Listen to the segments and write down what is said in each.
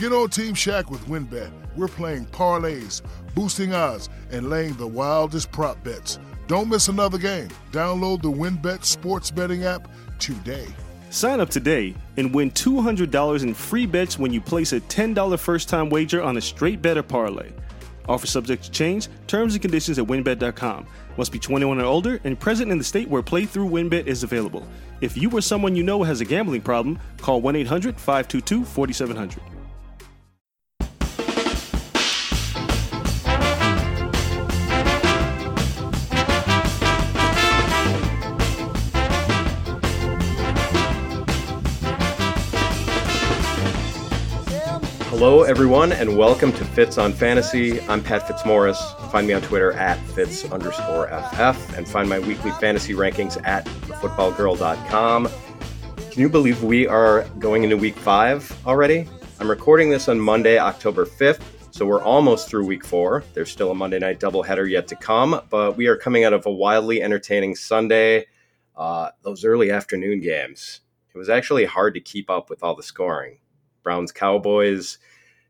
Get on Team Shaq with WinBet. We're playing parlays, boosting odds, and laying the wildest prop bets. Don't miss another game. Download the WinBet sports betting app today. Sign up today and win $200 in free bets when you place a $10 first-time wager on a straight bet or parlay. Offer subject to change. Terms and conditions at winbet.com. Must be 21 or older and present in the state where playthrough WinBet is available. If you or someone you know has a gambling problem, call 1-800-522-4700. Hello, everyone, and welcome to Fitz on Fantasy. I'm Pat Fitzmaurice. Find me on Twitter at Fitz_FF and find my weekly fantasy rankings at thefootballgirl.com. Can you believe we are going into week 5 already? I'm recording this on Monday, October 5th, so we're almost through week 4. There's still a Monday night doubleheader yet to come, but we are coming out of a wildly entertaining Sunday. Those early afternoon games, it was actually hard to keep up with all the scoring. Browns, Cowboys,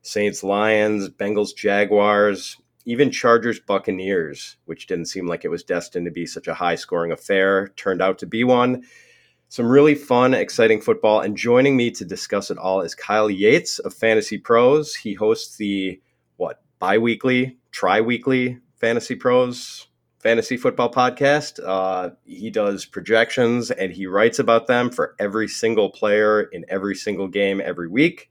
Saints, Lions, Bengals, Jaguars, even Chargers, Buccaneers, which didn't seem like it was destined to be such a high-scoring affair, turned out to be one. Some really fun, exciting football. And joining me to discuss it all is Kyle Yates of Fantasy Pros. He hosts the, biweekly, tri-weekly Fantasy Pros Fantasy Football Podcast. He does projections, and he writes about them for every single player in every single game every week.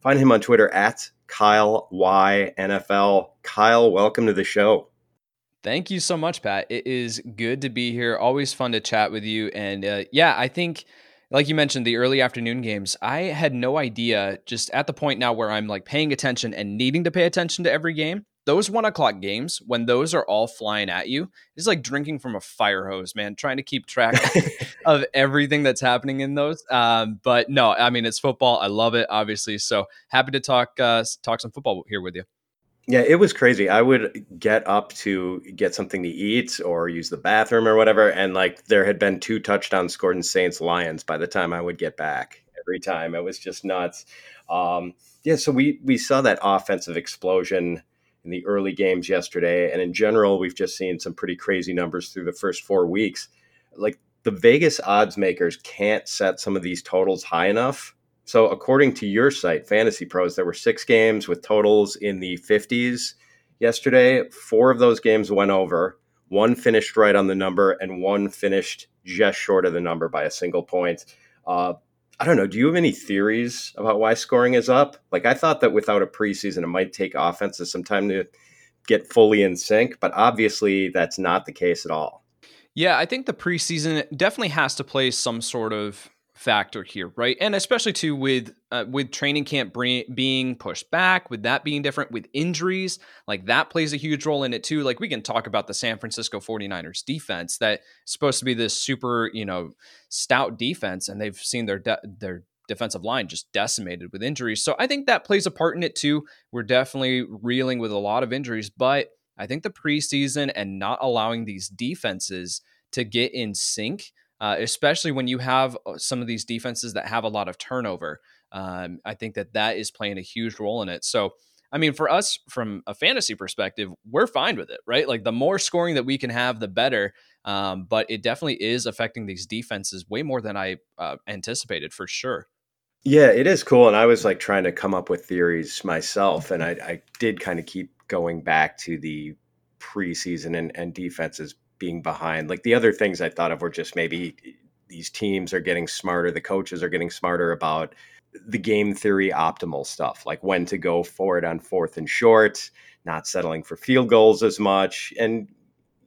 Find him on Twitter at KyleYNFL. Kyle, welcome to the show. Thank you so much, Pat. It is good to be here. Always fun to chat with you. And I think, like you mentioned, the early afternoon games, I had no idea, just at the point now where I'm like paying attention and needing to pay attention to every game. Those 1 o'clock games, when those are all flying at you, it's like drinking from a fire hose, man, trying to keep track of everything that's happening in those. But no, I mean, it's football. I love it, obviously. So happy to talk some football here with you. Yeah, it was crazy. I would get up to get something to eat or use the bathroom or whatever. And like there had been 2 touchdowns scored in Saints Lions by the time I would get back. Every time. It was just nuts. So we saw that offensive explosion in the early games yesterday. And in general, we've just seen some pretty crazy numbers through the first 4 weeks. Like the Vegas odds makers can't set some of these totals high enough. So according to your site, Fantasy Pros, there were 6 games with totals in the 50s yesterday. 4 of those games went over. 1 finished right on the number and 1 finished just short of the number by a single point. I don't know. Do you have any theories about why scoring is up? Like I thought that without a preseason, it might take offenses some time to get fully in sync, but obviously that's not the case at all. Yeah, I think the preseason definitely has to play some sort of factor here, right? And especially too with training camp being pushed back, with that being different, with injuries, like that plays a huge role in it too. Like we can talk about the San Francisco 49ers defense that's supposed to be this super, stout defense, and they've seen their defensive line just decimated with injuries. So I think that plays a part in it too. We're definitely reeling with a lot of injuries, but I think the preseason and not allowing these defenses to get in sync, especially when you have some of these defenses that have a lot of turnover. I think that is playing a huge role in it. So, I mean, for us, from a fantasy perspective, we're fine with it, right? Like the more scoring that we can have, the better. But it definitely is affecting these defenses way more than I anticipated, for sure. Yeah, it is cool. And I was like trying to come up with theories myself. And I did kind of keep going back to the preseason and defenses being behind. Like the other things I thought of were just maybe these teams are getting smarter. The coaches are getting smarter about the game theory optimal stuff, like when to go for it on 4th and short, not settling for field goals as much. And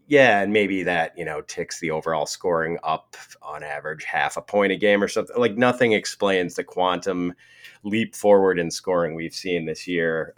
yeah, and maybe that, ticks the overall scoring up on average 0.5 point a game or something. Like nothing explains the quantum leap forward in scoring we've seen this year.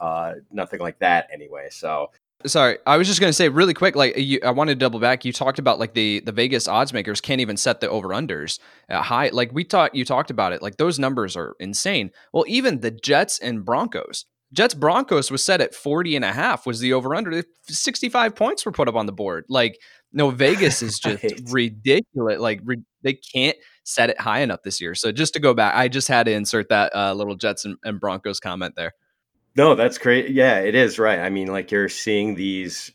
Nothing like that anyway. So sorry, I was just going to say really quick, I wanted to double back. You talked about like the Vegas odds makers can't even set the over-unders high. Like you talked about it, like those numbers are insane. Well, even the Jets and Broncos. Jets-Broncos was set at 40.5 was the over-under. 65 points were put up on the board. Like, no, Vegas is just ridiculous. Like, they can't set it high enough this year. So just to go back, I just had to insert that little Jets and Broncos comment there. No, that's great. Yeah, it is. Right. I mean, like you're seeing these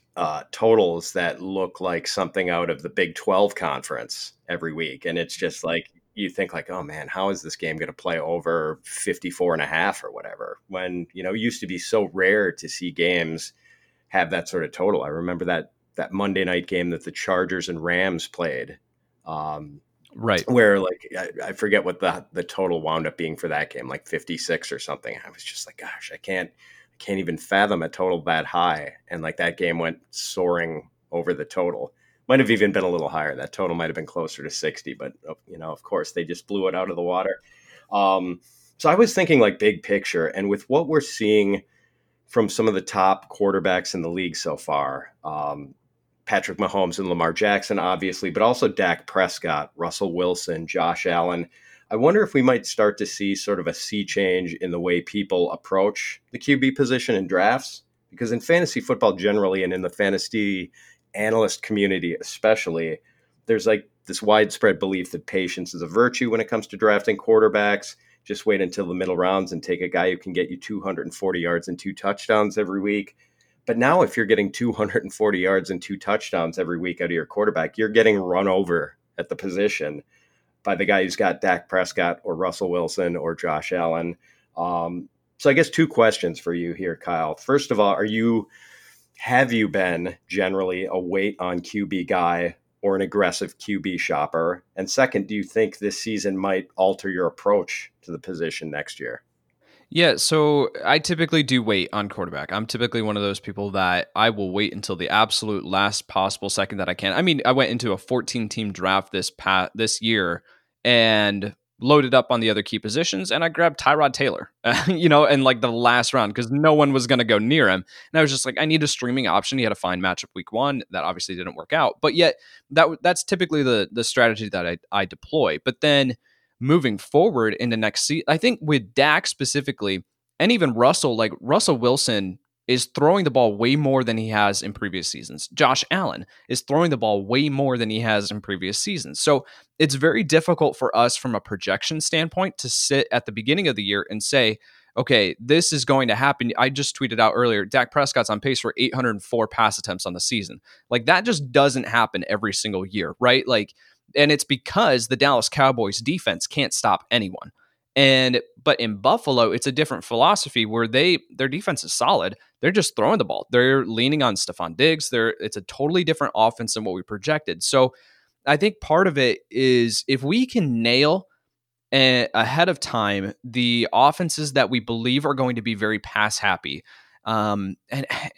totals that look like something out of the Big 12 conference every week. And it's just like, you think like, oh man, how is this game going to play over 54.5 or whatever? When, you know, it used to be so rare to see games have that sort of total. I remember that Monday night game that the Chargers and Rams played. Right. Where like, I forget what the total wound up being for that game, like 56 or something. I was just like, gosh, I can't even fathom a total that high. And like that game went soaring over the total. Might have even been a little higher. That total might have been closer to 60, but you know, of course, they just blew it out of the water. So I was thinking like big picture, and with what we're seeing from some of the top quarterbacks in the league so far, Patrick Mahomes and Lamar Jackson, obviously, but also Dak Prescott, Russell Wilson, Josh Allen. I wonder if we might start to see sort of a sea change in the way people approach the QB position in drafts, because in fantasy football generally, and in the fantasy analyst community especially, there's like this widespread belief that patience is a virtue when it comes to drafting quarterbacks. Just wait until the middle rounds and take a guy who can get you 240 yards and 2 touchdowns every week. But now if you're getting 240 yards and 2 touchdowns every week out of your quarterback, you're getting run over at the position by the guy who's got Dak Prescott or Russell Wilson or Josh Allen. So I guess 2 questions for you here, Kyle. First of all, have you been generally a wait on QB guy or an aggressive QB shopper? And second, do you think this season might alter your approach to the position next year? Yeah, so I typically do wait on quarterback. I'm typically one of those people that I will wait until the absolute last possible second that I can. I mean, I went into a 14-team draft this year and loaded up on the other key positions, and I grabbed Tyrod Taylor, in like the last round because no one was going to go near him. And I was just like, I need a streaming option. He had a fine matchup week 1 that obviously didn't work out, but yet that's typically the strategy that I deploy. But then moving forward into next season, I think with Dak specifically, and even Russell Wilson is throwing the ball way more than he has in previous seasons. Josh Allen is throwing the ball way more than he has in previous seasons. So it's very difficult for us from a projection standpoint to sit at the beginning of the year and say, okay, this is going to happen. I just tweeted out earlier, Dak Prescott's on pace for 804 pass attempts on the season. Like that just doesn't happen every single year, right? Like, and it's because the Dallas Cowboys defense can't stop anyone. But in Buffalo, it's a different philosophy where their defense is solid. They're just throwing the ball. They're leaning on Stephon Diggs. It's a totally different offense than what we projected. So I think part of it is if we can nail ahead of time the offenses that we believe are going to be very pass happy. And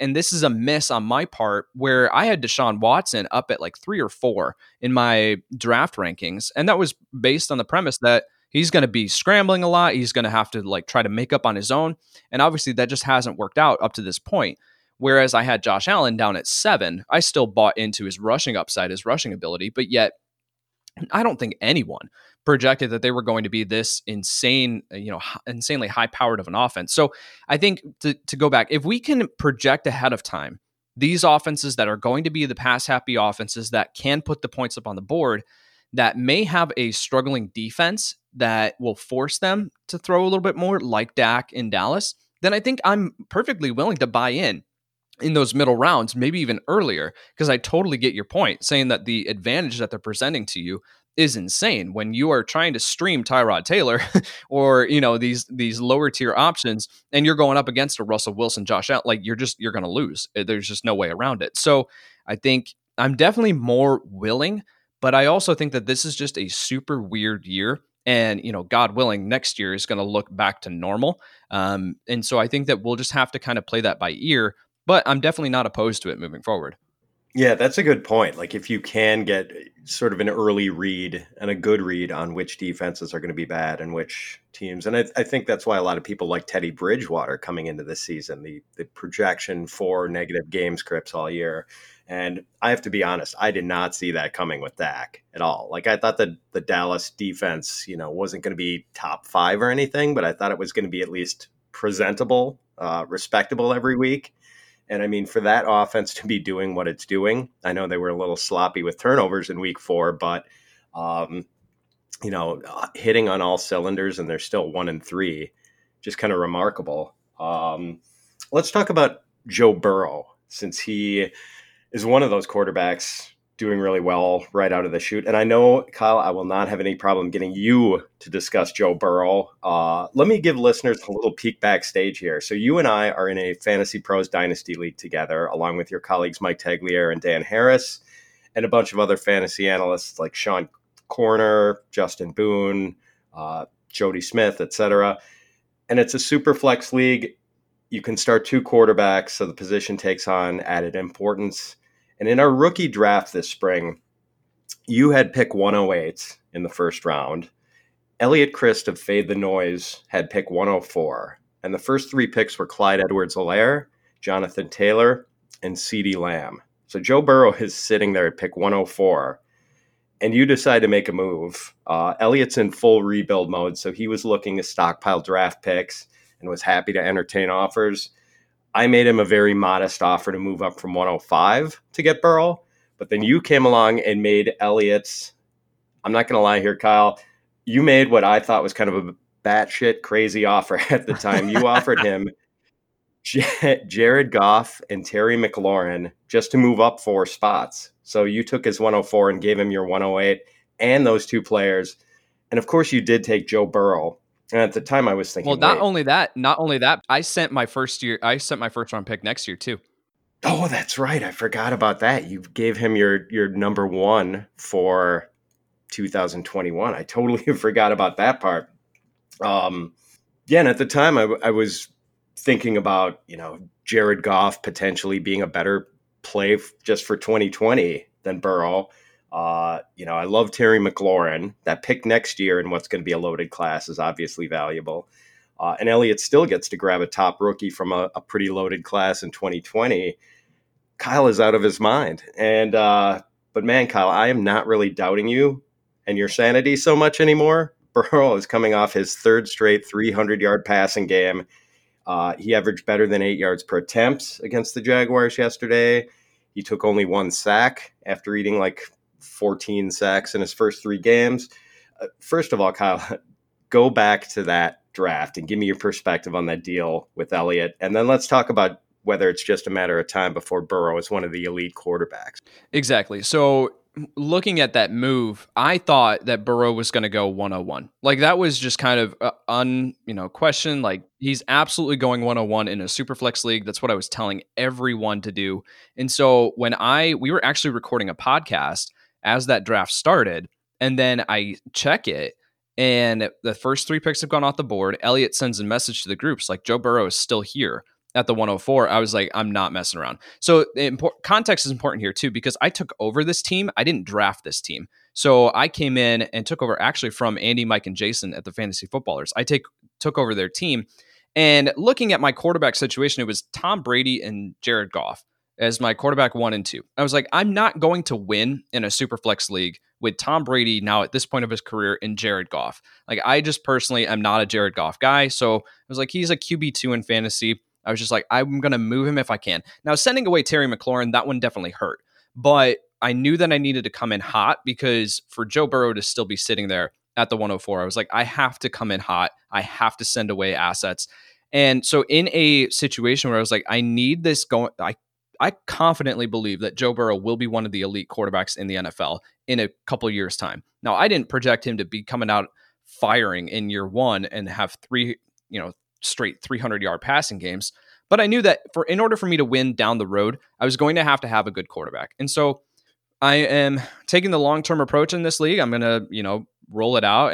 this is a miss on my part where I had Deshaun Watson up at like 3 or 4 in my draft rankings. And that was based on the premise that he's going to be scrambling a lot. He's going to have to like try to make up on his own. And obviously that just hasn't worked out up to this point. Whereas I had Josh Allen down at 7, I still bought into his rushing upside, his rushing ability. But yet I don't think anyone projected that they were going to be this insanely high powered of an offense. So I think to go back, if we can project ahead of time, these offenses that are going to be the pass happy offenses that can put the points up on the board, that may have a struggling defense that will force them to throw a little bit more like Dak in Dallas, then I think I'm perfectly willing to buy in those middle rounds, maybe even earlier, because I totally get your point saying that the advantage that they're presenting to you is insane when you are trying to stream Tyrod Taylor or, these lower tier options and you're going up against a Russell Wilson, Josh Allen, like you're going to lose. There's just no way around it. So I think I'm definitely more willing. But I also think that this is just a super weird year. And, God willing, next year is going to look back to normal. And so I think that we'll just have to kind of play that by ear. But I'm definitely not opposed to it moving forward. Yeah, that's a good point. Like if you can get sort of an early read and a good read on which defenses are going to be bad and which teams. And I think that's why a lot of people like Teddy Bridgewater coming into this season, the projection for negative game scripts all year. And I have to be honest, I did not see that coming with Dak at all. Like I thought that the Dallas defense, wasn't going to be top 5 or anything, but I thought it was going to be at least presentable, respectable every week. And I mean, for that offense to be doing what it's doing, I know they were a little sloppy with turnovers in week 4, but, hitting on all cylinders and they're still 1-3, just kind of remarkable. Let's talk about Joe Burrow, since he is one of those quarterbacks doing really well right out of the chute. And I know, Kyle, I will not have any problem getting you to discuss Joe Burrow. Let me give listeners a little peek backstage here. So you and I are in a Fantasy Pros Dynasty League together, along with your colleagues Mike Tagliere and Dan Harris, and a bunch of other fantasy analysts like Sean Corner, Justin Boone, Jody Smith, etc. And it's a super flex league. You can start two quarterbacks, so the position takes on added importance. And in our rookie draft this spring, you had pick 108 in the first round. Elliot Christ of Fade the Noise had pick 104. And the first three picks were Clyde Edwards-Helaire, Jonathan Taylor, and CeeDee Lamb. So Joe Burrow is sitting there at pick 104, and you decide to make a move. Elliott's in full rebuild mode, so he was looking to stockpile draft picks and was happy to entertain offers. I made him a very modest offer to move up from 105 to get Burrow, but then you came along and made Elliott's, I'm not going to lie here, Kyle, you made what I thought was kind of a batshit crazy offer at the time. You offered him Jared Goff and Terry McLaurin just to move up four spots. So you took his 104 and gave him your 108 and those two players. And of course you did take Joe Burrow. And at the time I was thinking, well, not only that, I sent my first round pick next year too. Oh, that's right. I forgot about that. You gave him your number one for 2021. I totally forgot about that part. And at the time I was thinking about, Jared Goff potentially being a better play just for 2020 than Burrow. I love Terry McLaurin. That pick next year in what's going to be a loaded class is obviously valuable. And Elliott still gets to grab a top rookie from a pretty loaded class in 2020. Kyle is out of his mind. But Kyle, I am not really doubting you and your sanity so much anymore. Burrow is coming off his third straight 300-yard passing game. He averaged better than 8 yards per attempt against the Jaguars yesterday. He took only one sack after eating 14 sacks in his first three games. First of all, Kyle, go back to that draft and give me your perspective on that deal with Elliott. And then let's talk about whether it's just a matter of time before Burrow is one of the elite quarterbacks. Exactly. So looking at that move, I thought that Burrow was going to go 101. That was just kind of question. He's absolutely going 101 in a super flex league. That's what I was telling everyone to do. And so when we were actually recording a podcast as that draft started, and then I check it, and the first three picks have gone off the board. Elliott sends a message to the groups Joe Burrow is still here at the 104. I was like, I'm not messing around. So context is important here too, because I took over this team. I didn't draft this team. So I came in and took over actually from Andy, Mike, and Jason at the Fantasy Footballers. I took over their team, and looking at my quarterback situation, it was Tom Brady and Jared Goff as my quarterback 1 and 2. I was like, I'm not going to win in a super flex league with Tom Brady now at this point of his career and Jared Goff. I just personally am not a Jared Goff guy. So I was like, he's a QB2 in fantasy. I was just like, I'm going to move him if I can. Now, sending away Terry McLaurin, that one definitely hurt. But I knew that I needed to come in hot, because for Joe Burrow to still be sitting there at the 104, I was like, I have to come in hot. I have to send away assets. And so in a situation where I was like, I need this going, I confidently believe that Joe Burrow will be one of the elite quarterbacks in the NFL in a couple of years' time. Now, I didn't project him to be coming out firing in year one and have three straight 300-yard passing games, but I knew that in order for me to win down the road, I was going to have a good quarterback. And so I am taking the long-term approach in this league. I'm going to, ride it out.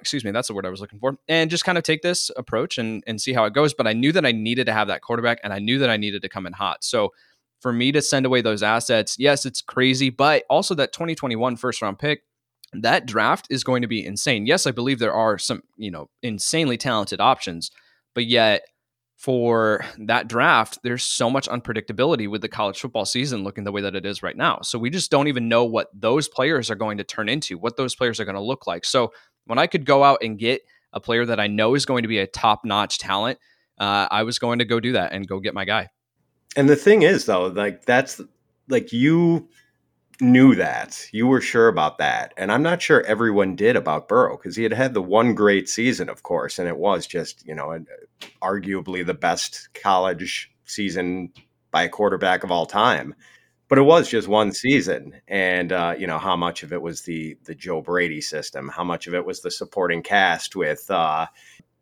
Excuse me. That's the word I was looking for. And just kind of take this approach and see how it goes. But I knew that I needed to have that quarterback, and I knew that I needed to come in hot. So for me to send away those assets, yes, it's crazy, but also that 2021 first round pick, that draft is going to be insane. Yes, I believe there are some, insanely talented options, but yet for that draft, there's so much unpredictability with the college football season looking the way that it is right now. So we just don't even know what those players are going to turn into, what those players are going to look like. So when I could go out and get a player that I know is going to be a top-notch talent, I was going to go do that and go get my guy. And the thing is, though, you knew that. You were sure about that. And I'm not sure everyone did about Burrow, because he had the one great season, of course, and it was just, arguably the best college season by a quarterback of all time. But it was just one season. And, you know, how much of it was the Joe Brady system? How much of it was the supporting cast with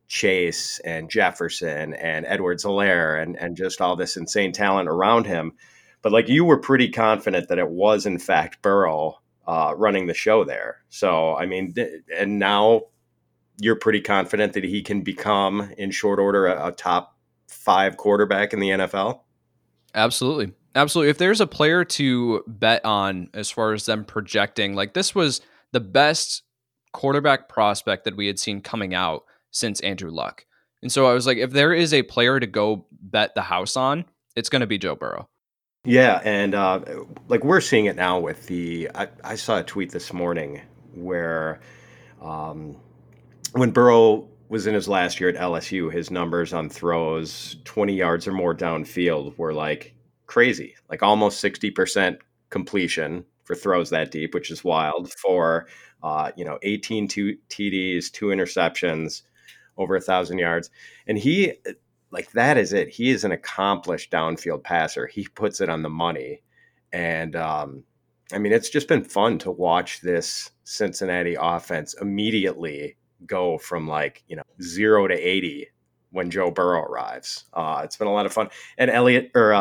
Chase and Jefferson and Edwards-Helaire and just all this insane talent around him? But, like, you were pretty confident that it was, in fact, Burrow running the show there. So, I mean, and now you're pretty confident that he can become, in short order, a top five quarterback in the NFL? Absolutely. Absolutely. If there's a player to bet on as far as them projecting, like, this was the best quarterback prospect that we had seen coming out since Andrew Luck. And so I was like, if there is a player to go bet the house on, it's going to be Joe Burrow. Yeah. And like, we're seeing it now with the, I saw a tweet this morning where when Burrow was in his last year at LSU, his numbers on throws 20 yards or more downfield were like crazy, like almost 60% completion for throws that deep, which is wild, for, 18 TDs, 2 interceptions, over 1,000 yards. And he, like, that is it. He is an accomplished downfield passer. He puts it on the money. And, I mean, it's just been fun to watch this Cincinnati offense immediately go from, like, 0 to 80 when Joe Burrow arrives. It's been a lot of fun. And Elliot, or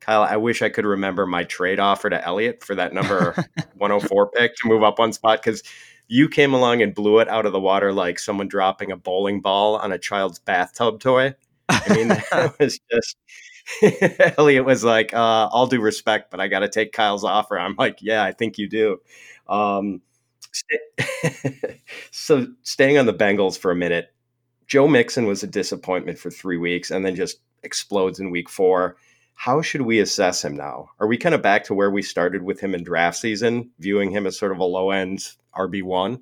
Kyle, I wish I could remember my trade offer to Elliot for that number 104 pick to move up one spot, because you came along and blew it out of the water like someone dropping a bowling ball on a child's bathtub toy. I mean, that was just – Elliot was like, all due respect, but I got to take Kyle's offer. I'm like, yeah, I think you do. So staying on the Bengals for a minute, Joe Mixon was a disappointment for 3 weeks and then just explodes in week 4. How should we assess him now? Are we kind of back to where we started with him in draft season, viewing him as sort of a low-end RB1?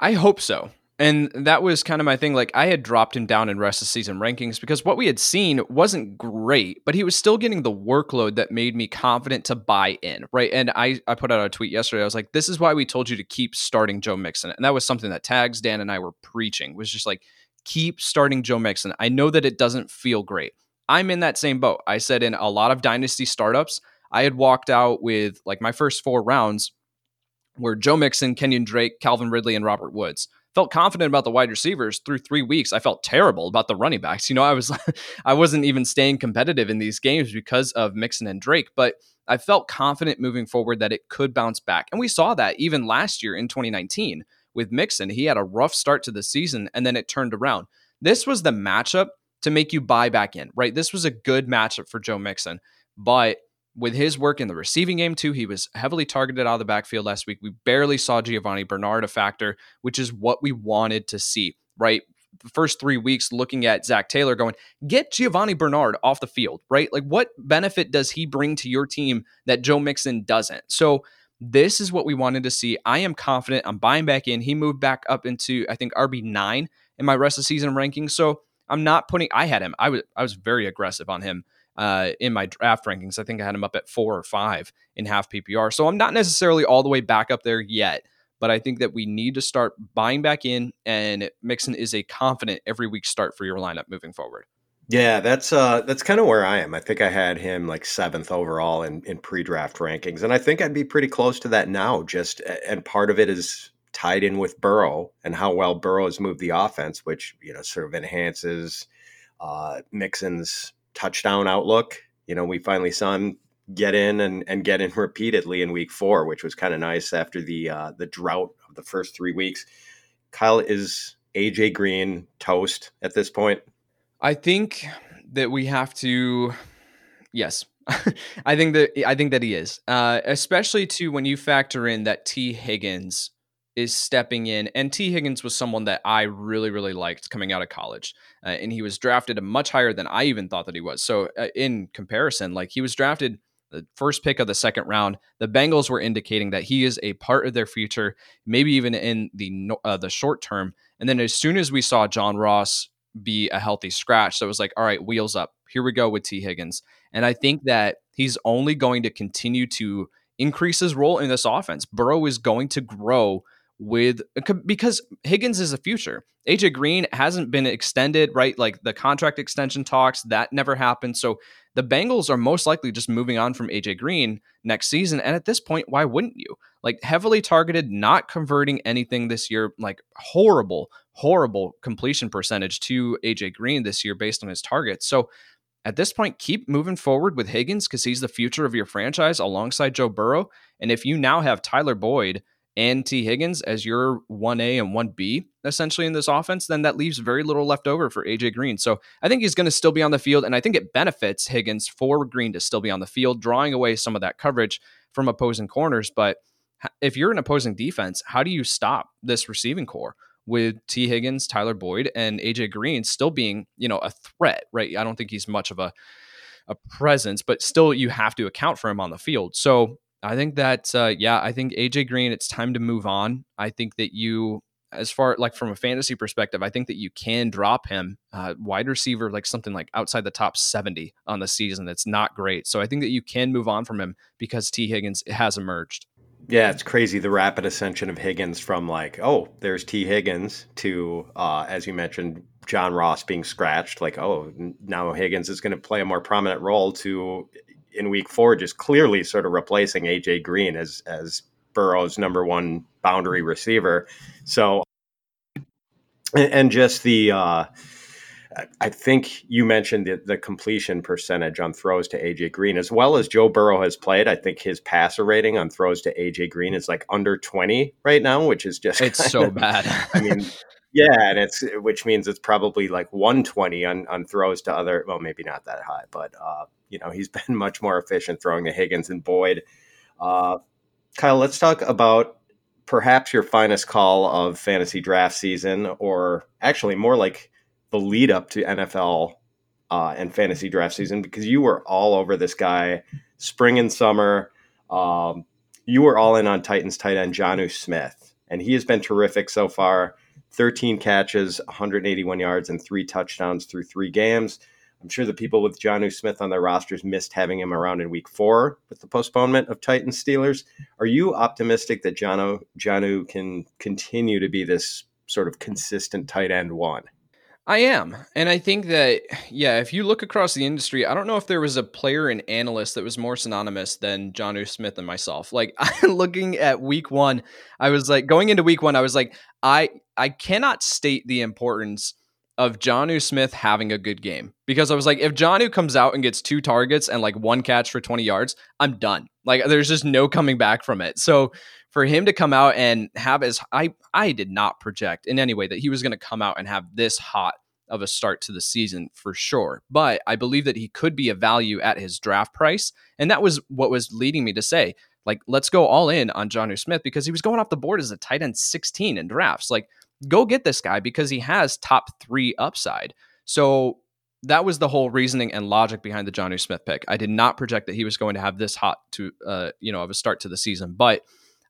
I hope so. And that was kind of my thing. Like, I had dropped him down in rest of season rankings because what we had seen wasn't great, but he was still getting the workload that made me confident to buy in, right? And I put out a tweet yesterday. I was like, this is why we told you to keep starting Joe Mixon. And that was something that Tags, Dan, and I were preaching, was just like, keep starting Joe Mixon. I know that it doesn't feel great. I'm in that same boat. I said in a lot of dynasty startups, I had walked out with like my first 4 rounds were Joe Mixon, Kenyan Drake, Calvin Ridley, and Robert Woods. Felt confident about the wide receivers through 3 weeks. I felt terrible about the running backs. You know, I wasn't even staying competitive in these games because of Mixon and Drake, but I felt confident moving forward that it could bounce back. And we saw that even last year in 2019. With Mixon, he had a rough start to the season, and then it turned around. This was the matchup to make you buy back in, right? This was a good matchup for Joe Mixon, but with his work in the receiving game too, he was heavily targeted out of the backfield last week. We barely saw Giovanni Bernard a factor, which is what we wanted to see, right? The first 3 weeks looking at Zach Taylor going, get Giovanni Bernard off the field, right? Like, what benefit does he bring to your team that Joe Mixon doesn't? So this is what we wanted to see. I am confident. I'm buying back in. He moved back up into, I think, RB9 in my rest of season rankings. So I'm not putting, I had him. I was very aggressive on him in my draft rankings. I think I had him up at 4 or 5 in half PPR. So I'm not necessarily all the way back up there yet, but I think that we need to start buying back in, and Mixon is a confident every week start for your lineup moving forward. Yeah, that's kind of where I am. I think I had him like 7th overall in pre-draft rankings, and I think I'd be pretty close to that now. Just, and part of it is tied in with Burrow and how well Burrow has moved the offense, which sort of enhances Mixon's touchdown outlook. You know, we finally saw him get in and get in repeatedly in week 4, which was kind of nice after the drought of the first 3 weeks. Kyle, is AJ Green toast at this point? I think that we have to, yes, I think that he is, especially too when you factor in that Tee Higgins is stepping in, and Tee Higgins was someone that I really, really liked coming out of college, and he was drafted much higher than I even thought that he was. So in comparison, like, he was drafted the first pick of the 2nd round. The Bengals were indicating that he is a part of their future, maybe even in the short term. And then as soon as we saw John Ross be a healthy scratch, so it was like, all right, wheels up, here we go with Tee Higgins. And I think that he's only going to continue to increase his role in this offense. Burrow is going to grow with, because Higgins is the future. AJ Green hasn't been extended, right? Like the contract extension talks, that never happened. So the Bengals are most likely just moving on from AJ Green next season. And at this point, why wouldn't you? Like heavily targeted, not converting anything this year, like horrible completion percentage to AJ Green this year based on his targets. So at this point, keep moving forward with Higgins because he's the future of your franchise alongside Joe Burrow. And if you now have Tyler Boyd and Tee Higgins as your 1A and 1B, essentially, in this offense, then that leaves very little left over for AJ Green. So I think he's going to still be on the field, and I think it benefits Higgins for Green to still be on the field, drawing away some of that coverage from opposing corners. But if you're an opposing defense, how do you stop this receiving core with Tee Higgins, Tyler Boyd, and AJ Green still being, you know, a threat, right? I don't think he's much of a presence, but still you have to account for him on the field. So I think that, I think AJ Green, it's time to move on. I think that you, as far like from a fantasy perspective, I think that you can drop him wide receiver, like something like outside the top 70 on the season. It's not great. So I think that you can move on from him because Tee Higgins has emerged. Yeah, it's crazy. The rapid ascension of Higgins from like, oh, there's Tee Higgins to, as you mentioned, John Ross being scratched. Like, oh, now Higgins is going to play a more prominent role to in week four, just clearly sort of replacing AJ Green as Burrow's number one boundary receiver. So, and just the, I think you mentioned the completion percentage on throws to AJ Green, as well as Joe Burrow has played. I think his passer rating on throws to AJ Green is like under 20 right now, which is just, it's so bad. I mean, yeah, and it's, which means it's probably like 120 on throws to other, well, maybe not that high, but, you know, he's been much more efficient throwing to Higgins and Boyd. Kyle, let's talk about perhaps your finest call of fantasy draft season, or actually more like the lead up to NFL and fantasy draft season, because you were all over this guy spring and summer. You were all in on Titans tight end Jonnu Smith, and he has been terrific so far. 13 catches, 181 yards, and 3 touchdowns through 3 games. I'm sure the people with Jonnu Smith on their rosters missed having him around in week 4 with the postponement of Titans Steelers. Are you optimistic that Jonnu can continue to be this sort of consistent tight end one? I am. And I think that, yeah, if you look across the industry, I don't know if there was a player and analyst that was more synonymous than Jonnu Smith and myself. Like looking at week 1, I was like going into week 1, I was like, I cannot state the importance of Jonnu Smith having a good game, because I was like, if Jonnu comes out and gets 2 targets and like 1 catch for 20 yards, I'm done. Like there's just no coming back from it. So for him to come out and have as I did not project in any way that he was going to come out and have this hot of a start to the season for sure. But I believe that he could be a value at his draft price. And that was what was leading me to say, like, let's go all in on Jonnu Smith, because he was going off the board as a tight end 16 in drafts. Like, go get this guy because he has top 3 upside. So that was the whole reasoning and logic behind the Jonnu Smith pick. I did not project that he was going to have this hot to, of a start to the season. But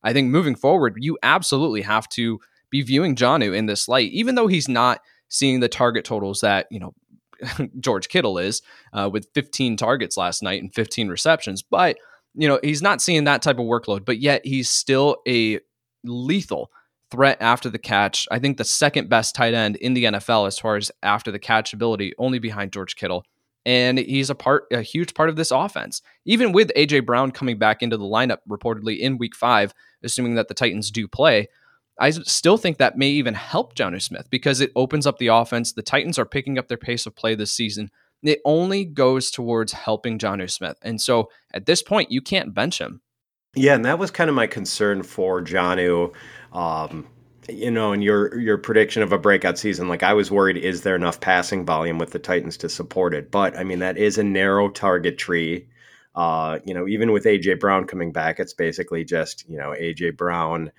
I think moving forward, you absolutely have to be viewing Jonnu in this light, even though he's not seeing the target totals that, you know, George Kittle is with 15 targets last night and 15 receptions. But, you know, he's not seeing that type of workload, but yet he's still a lethal threat after the catch. I think the second best tight end in the NFL as far as after the catch ability, only behind George Kittle. And he's a huge part of this offense. Even with A.J. Brown coming back into the lineup reportedly in week 5, assuming that the Titans do play, I still think that may even help Jonnu Smith because it opens up the offense. The Titans are picking up their pace of play this season. It only goes towards helping Jonnu Smith. And so at this point, you can't bench him. Yeah, and that was kind of my concern for Jonnu, and your prediction of a breakout season. Like I was worried, is there enough passing volume with the Titans to support it? But I mean, that is a narrow target tree. Even with AJ Brown coming back, it's basically just, you know, AJ Brown,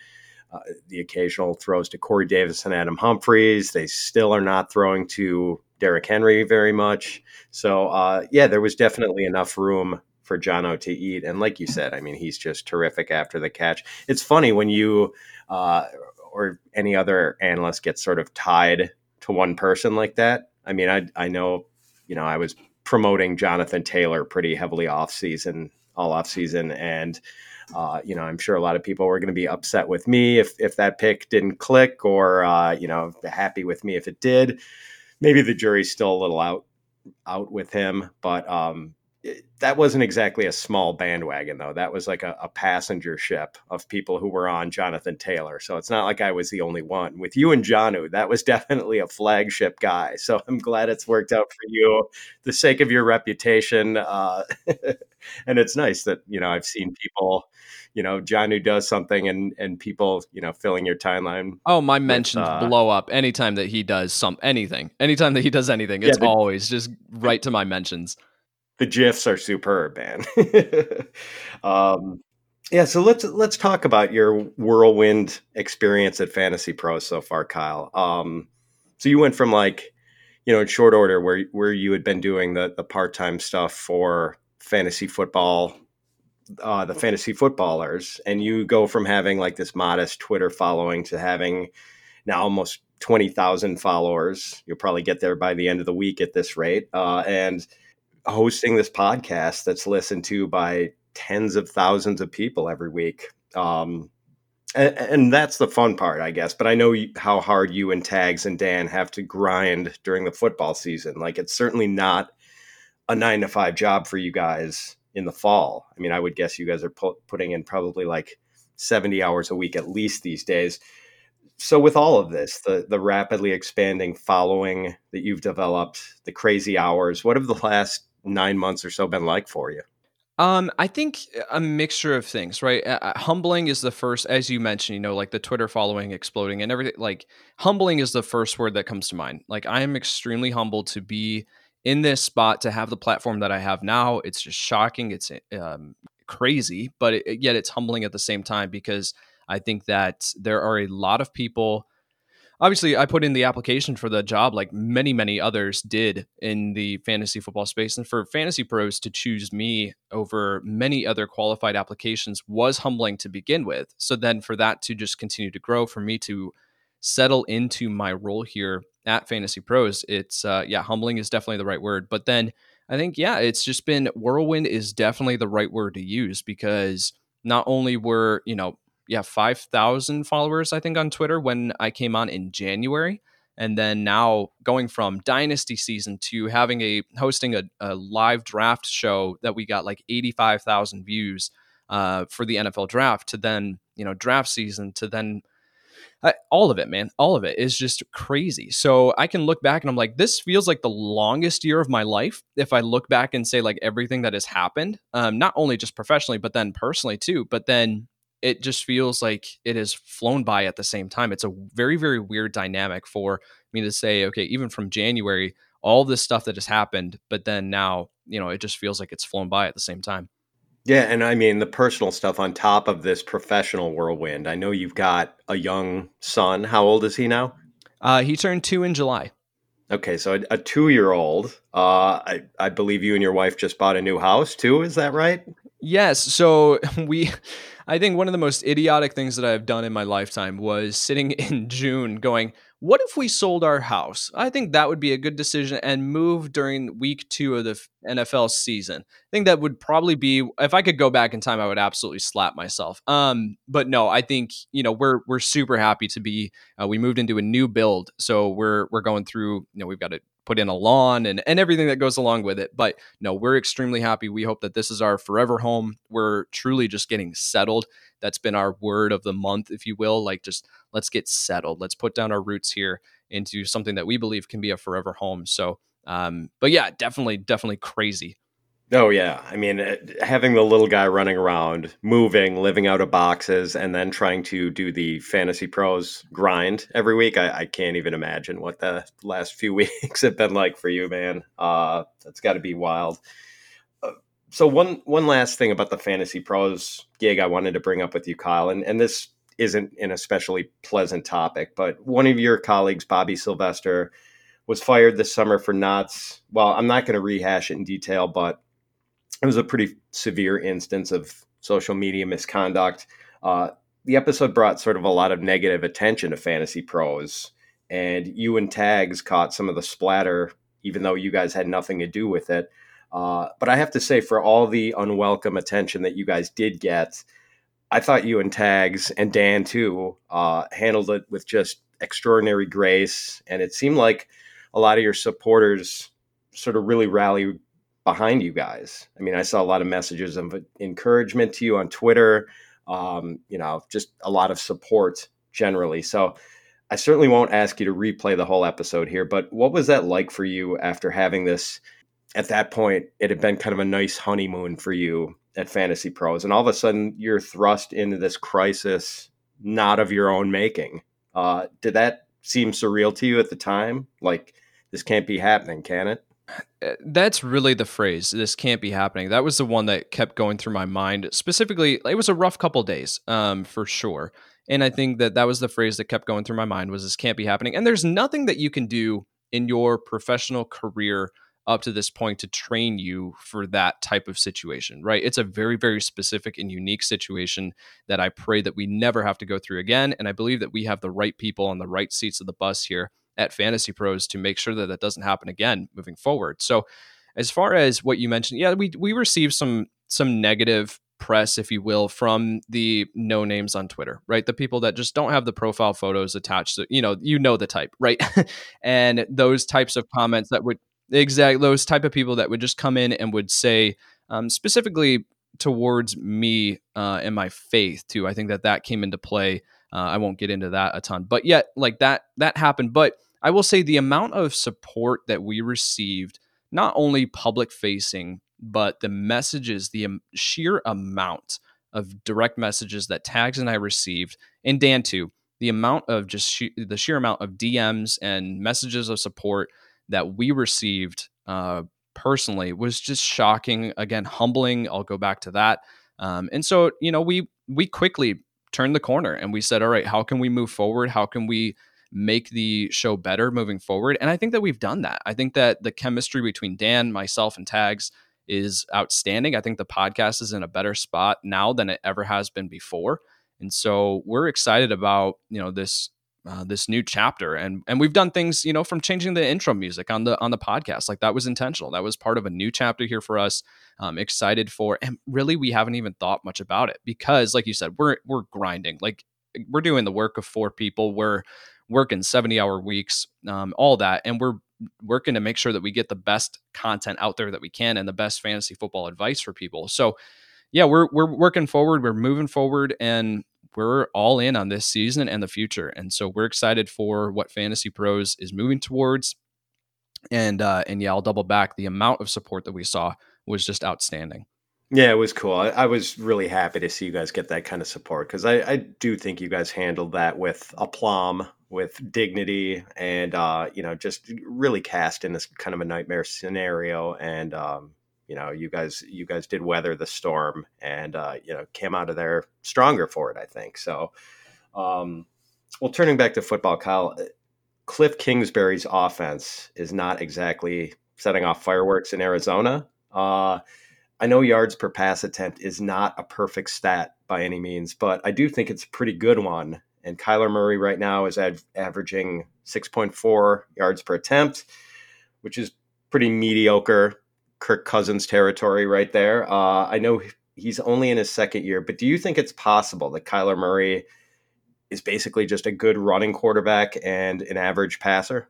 the occasional throws to Corey Davis and Adam Humphries. They still are not throwing to Derrick Henry very much. So there was definitely enough room for Jonnu to eat. And like you said, I mean, he's just terrific after the catch. It's funny when you or any other analyst gets sort of tied to one person like that. I mean, I know, you know, I was promoting Jonathan Taylor pretty heavily off season all offseason. And, you know, I'm sure a lot of people were going to be upset with me if that pick didn't click, or, you know, happy with me if it did. Maybe the jury's still a little out with him, but that wasn't exactly a small bandwagon, though. That was like a passenger ship of people who were on Jonathan Taylor. So it's not like I was the only one. With you and Jonnu, that was definitely a flagship guy. So I'm glad it's worked out for you, the sake of your reputation. And it's nice that, you know, I've seen people, you know, Jonnu does something and people, you know, filling your timeline. Oh, my mentions blow up anytime that he does anything. Anytime that he does anything, it's always just right to my mentions. The GIFs are superb, man. Yeah, so let's talk about your whirlwind experience at Fantasy Pros so far, Kyle. So you went from, like, you know, in short order, where you had been doing the part-time stuff for fantasy football, the fantasy footballers, and you go from having like this modest Twitter following to having now almost 20,000 followers. You'll probably get there by the end of the week at this rate, and hosting this podcast that's listened to by tens of thousands of people every week. And that's the fun part, I guess. But I know how hard you and Tags and Dan have to grind during the football season. Like, it's certainly not a 9-to-5 job for you guys in the fall. I mean, I would guess you guys are putting in probably like 70 hours a week at least these days. So with all of this, the rapidly expanding following that you've developed, the crazy hours, what have the last 9 months or so been like for you? I think a mixture of things, right? Humbling is the first, as you mentioned, you know, like the Twitter following exploding and everything. Like, humbling is the first word that comes to mind. Like, I am extremely humbled to be in this spot, to have the platform that I have now. It's just shocking. It's crazy, but yet it's humbling at the same time, because I think that there are a lot of people. Obviously, I put in the application for the job like many, many others did in the fantasy football space. And for Fantasy Pros to choose me over many other qualified applications was humbling to begin with. So then for that to just continue to grow, for me to settle into my role here at Fantasy Pros, it's, humbling is definitely the right word. But then I think, it's just been, whirlwind is definitely the right word to use, because not only were, 5,000 followers, I think, on Twitter when I came on in January. And then now going from dynasty season to having hosting a live draft show that we got like 85,000 views for the NFL draft, to then, draft season, to then all of it, man, all of it is just crazy. So I can look back and I'm like, this feels like the longest year of my life. If I look back and say like everything that has happened, not only just professionally, but then personally too, but then it just feels like it has flown by at the same time. It's a very, very weird dynamic for me to say, okay, even from January, all this stuff that has happened, but then now, it just feels like it's flown by at the same time. Yeah. And I mean, the personal stuff on top of this professional whirlwind. I know you've got a young son. How old is he now? He turned 2 in July. Okay. So a 2-year-old, I believe you and your wife just bought a new house too. Is that right? Yes. So I think one of the most idiotic things that I've done in my lifetime was sitting in June going, what if we sold our house? I think that would be a good decision, and move during week 2 of the NFL season. I think that would probably be, if I could go back in time, I would absolutely slap myself. But no, I think, we're super happy to be, we moved into a new build. So we're going through, we've got to put in a lawn and everything that goes along with it. But no, we're extremely happy. We hope that this is our forever home. We're truly just getting settled. That's been our word of the month, if you will, like, just let's get settled. Let's put down our roots here into something that we believe can be a forever home. So, but yeah, definitely crazy. Oh yeah. I mean, having the little guy running around, moving, living out of boxes, and then trying to do the Fantasy Pros grind every week. I can't even imagine what the last few weeks have been like for you, man. That's gotta be wild. So one last thing about the Fantasy Pros gig I wanted to bring up with you, Kyle, and this isn't an especially pleasant topic, but one of your colleagues, Bobby Sylvester, was fired this summer for I'm not going to rehash it in detail, but it was a pretty severe instance of social media misconduct. The episode brought sort of a lot of negative attention to Fantasy Pros, and you and Tags caught some of the splatter, even though you guys had nothing to do with it. But I have to say, for all the unwelcome attention that you guys did get, I thought you and Tags and Dan too handled it with just extraordinary grace. And it seemed like a lot of your supporters sort of really rallied behind you guys. I mean, I saw a lot of messages of encouragement to you on Twitter, just a lot of support generally. So I certainly won't ask you to replay the whole episode here, but what was that like for you after having this? At that point, it had been kind of a nice honeymoon for you at Fantasy Pros, and all of a sudden you're thrust into this crisis, not of your own making. Did that seem surreal to you at the time? Like, this can't be happening, can it? That's really the phrase, this can't be happening. That was the one that kept going through my mind. Specifically, it was a rough couple of days, for sure. And I think that was the phrase that kept going through my mind, was this can't be happening. And there's nothing that you can do in your professional career up to this point to train you for that type of situation, right? It's a very, very specific and unique situation that I pray that we never have to go through again. And I believe that we have the right people on the right seats of the bus here at Fantasy Pros to make sure that that doesn't happen again moving forward. So as far as what you mentioned, yeah, we received some negative press, if you will, from the no names on Twitter, right? The people that just don't have the profile photos attached to, you know, the type, right? And those types of comments that would, exactly, those type of people that would just come in and would say, specifically towards me and my faith too. I think that came into play. I won't get into that a ton, but yet like that happened. But I will say the amount of support that we received, not only public facing, but the messages, the sheer amount of direct messages that Tags and I received, and Dan too, the amount of just the sheer amount of DMs and messages of support that we received personally was just shocking. Again, humbling. I'll go back to that. And so, we quickly turned the corner and we said, all right, how can we move forward? How can we make the show better moving forward? And I think that we've done that. I think that the chemistry between Dan, myself, and Tags is outstanding. I think the podcast is in a better spot now than it ever has been before. And so we're excited about, this new chapter, and we've done things, from changing the intro music on the podcast. Like, that was intentional. That was part of a new chapter here for us. Excited for, and really we haven't even thought much about it because, like you said, we're grinding. Like, we're doing the work of four people. We're working 70-hour weeks, all that, and we're working to make sure that we get the best content out there that we can and the best fantasy football advice for people. So, yeah, we're working forward. We're moving forward, and we're all in on this season and the future. And so we're excited for what Fantasy Pros is moving towards. And yeah, I'll double back. The amount of support that we saw was just outstanding. Yeah, it was cool. I was really happy to see you guys get that kind of support, because I do think you guys handled that with aplomb, with dignity, and, just really cast in this kind of a nightmare scenario. And, you guys did weather the storm, and, came out of there stronger for it, I think. So, well, turning back to football, Kyle, Cliff Kingsbury's offense is not exactly setting off fireworks in Arizona. I know yards per pass attempt is not a perfect stat by any means, but I do think it's a pretty good one. And Kyler Murray right now is averaging 6.4 yards per attempt, which is pretty mediocre Kirk Cousins territory right there. I know he's only in his second year, but do you think it's possible that Kyler Murray is basically just a good running quarterback and an average passer?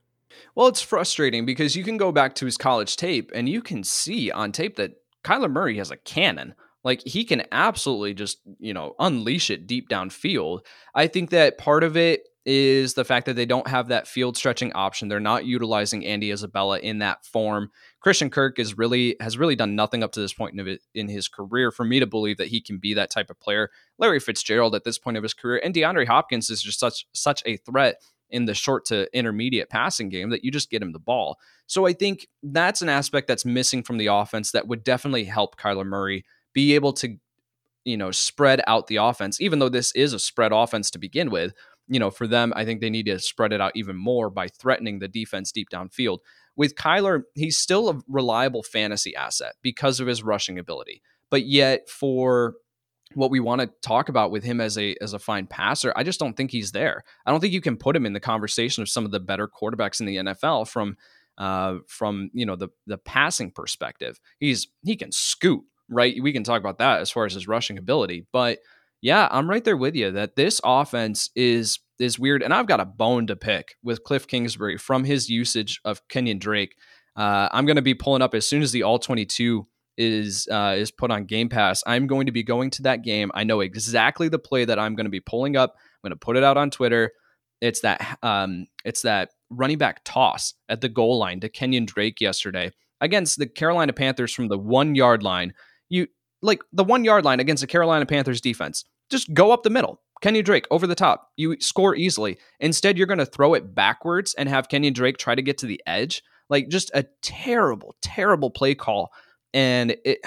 Well, it's frustrating because you can go back to his college tape and you can see on tape that Kyler Murray has a cannon. Like, he can absolutely just, unleash it deep downfield. I think that part of it is the fact that they don't have that field stretching option. They're not utilizing Andy Isabella in that form. Christian Kirk has really done nothing up to this point in his career for me to believe that he can be that type of player. Larry Fitzgerald at this point of his career, and DeAndre Hopkins is just such a threat in the short to intermediate passing game that you just get him the ball. So I think that's an aspect that's missing from the offense that would definitely help Kyler Murray be able to, spread out the offense, even though this is a spread offense to begin with. For them, I think they need to spread it out even more by threatening the defense deep downfield. With Kyler, he's still a reliable fantasy asset because of his rushing ability. But yet, for what we want to talk about with him as a fine passer, I just don't think he's there. I don't think you can put him in the conversation of some of the better quarterbacks in the NFL from from, you know, the passing perspective. He can scoot, right? We can talk about that as far as his rushing ability, but yeah, I'm right there with you that this offense is weird. And I've got a bone to pick with Cliff Kingsbury from his usage of Kenyan Drake. I'm going to be pulling up as soon as the all 22 is put on Game Pass. I'm going to be going to that game. I know exactly the play that I'm going to be pulling up. I'm going to put it out on Twitter. It's that running back toss at the goal line to Kenyan Drake yesterday against the Carolina Panthers from the 1 yard line. You like the 1 yard line against the Carolina Panthers defense, just go up the middle. Kenyan Drake over the top. You score easily. Instead, you're going to throw it backwards and have Kenyan Drake try to get to the edge. Like just a terrible, terrible play call. And the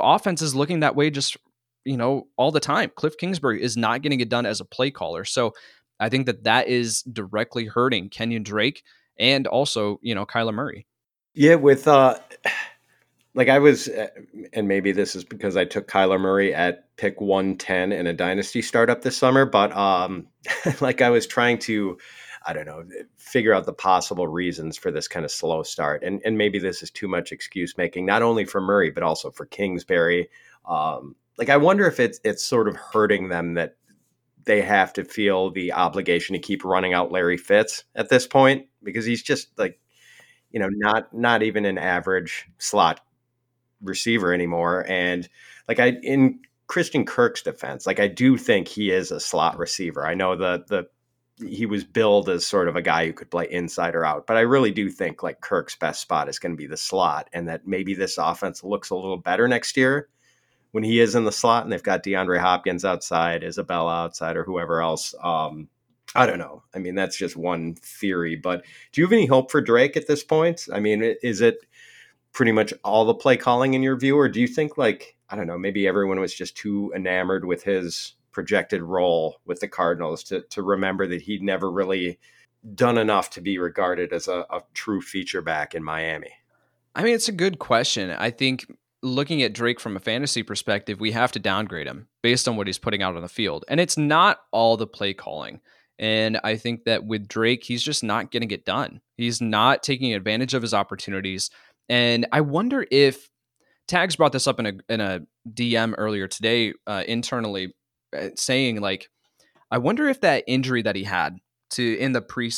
offense is looking that way just, you know, all the time. Cliff Kingsbury is not getting it done as a play caller. So I think that that is directly hurting Kenyan Drake and also, you know, Kyler Murray. Yeah, with like I was, and maybe this is because I took Kyler Murray at pick 110 in a dynasty startup this summer, but like I was trying to, I don't know, figure out the possible reasons for this kind of slow start. And maybe this is too much excuse making, not only for Murray, but also for Kingsbury. Like, I wonder if it's sort of hurting them that they have to feel the obligation to keep running out Larry Fitz at this point, because he's just like, you know, not even an average slot receiver anymore. And like in Christian Kirk's defense, like I do think he is a slot receiver. I know he was billed as sort of a guy who could play inside or out, but I really do think like Kirk's best spot is going to be the slot, and that maybe this offense looks a little better next year when he is in the slot and they've got DeAndre Hopkins outside, Isabella outside, or whoever else. I don't know. I mean, that's just one theory, but do you have any hope for Drake at this point? I mean, is it pretty much all the play calling in your view, or do you think like, I don't know, maybe everyone was just too enamored with his projected role with the Cardinals to remember that he'd never really done enough to be regarded as a true feature back in Miami? I mean, it's a good question. I think looking at Drake from a fantasy perspective, we have to downgrade him based on what he's putting out on the field. And it's not all the play calling. And I think that with Drake, he's just not getting it done. He's not taking advantage of his opportunities. And I wonder if Tags brought this up in a DM earlier today internally, saying like, I wonder if that injury that he had in training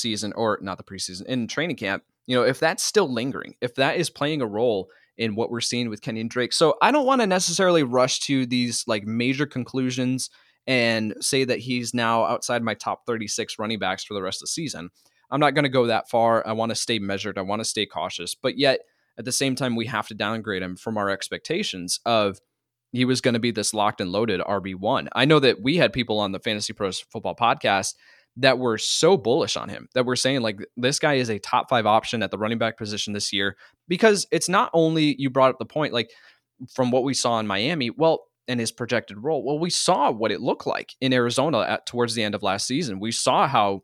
camp, you know, if that's still lingering, if that is playing a role in what we're seeing with Kenyan Drake. So I don't want to necessarily rush to these like major conclusions and say that he's now outside my top 36 running backs for the rest of the season. I'm not going to go that far. I want to stay measured. I want to stay cautious, but yet at the same time, we have to downgrade him from our expectations of he was going to be this locked and loaded RB1. I know that we had people on the Fantasy Pros Football Podcast that were so bullish on him that we're saying like, this guy is a top 5 option at the running back position this year, because it's not only, you brought up the point, like from what we saw in Miami, well, and his projected role. Well, we saw what it looked like in Arizona towards the end of last season. We saw how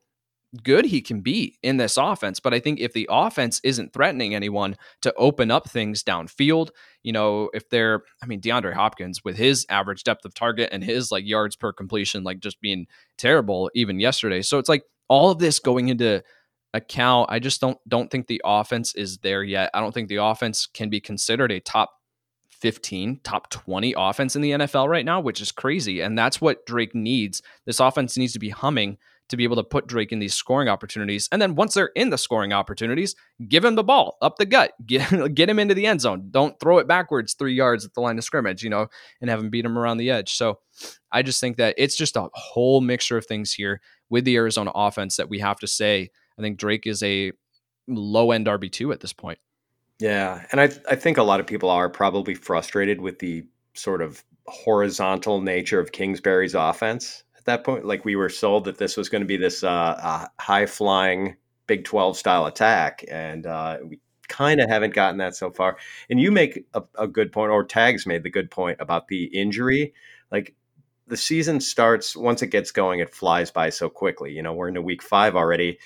good he can be in this offense. But I think if the offense isn't threatening anyone to open up things downfield, you know, if they're, I mean, DeAndre Hopkins with his average depth of target and his like yards per completion, like just being terrible even yesterday. So it's like all of this going into account. I just don't think the offense is there yet. I don't think the offense can be considered a top 15, top 20 offense in the NFL right now, which is crazy. And that's what Drake needs. This offense needs to be humming to be able to put Drake in these scoring opportunities. And then once they're in the scoring opportunities, give him the ball up the gut, get him into the end zone. Don't throw it backwards 3 yards at the line of scrimmage, you know, and have him beat him around the edge. So I just think that it's just a whole mixture of things here with the Arizona offense that we have to say, I think Drake is a low end RB2 at this point. Yeah. And I think a lot of people are probably frustrated with the sort of horizontal nature of Kingsbury's offense. At that point, like we were sold that this was going to be this high-flying Big 12 style attack, and we kind of haven't gotten that so far. And you make a good point, or Tags made the good point about the injury. Like the season starts, once it gets going, it flies by so quickly. You know, we're into week 5 already,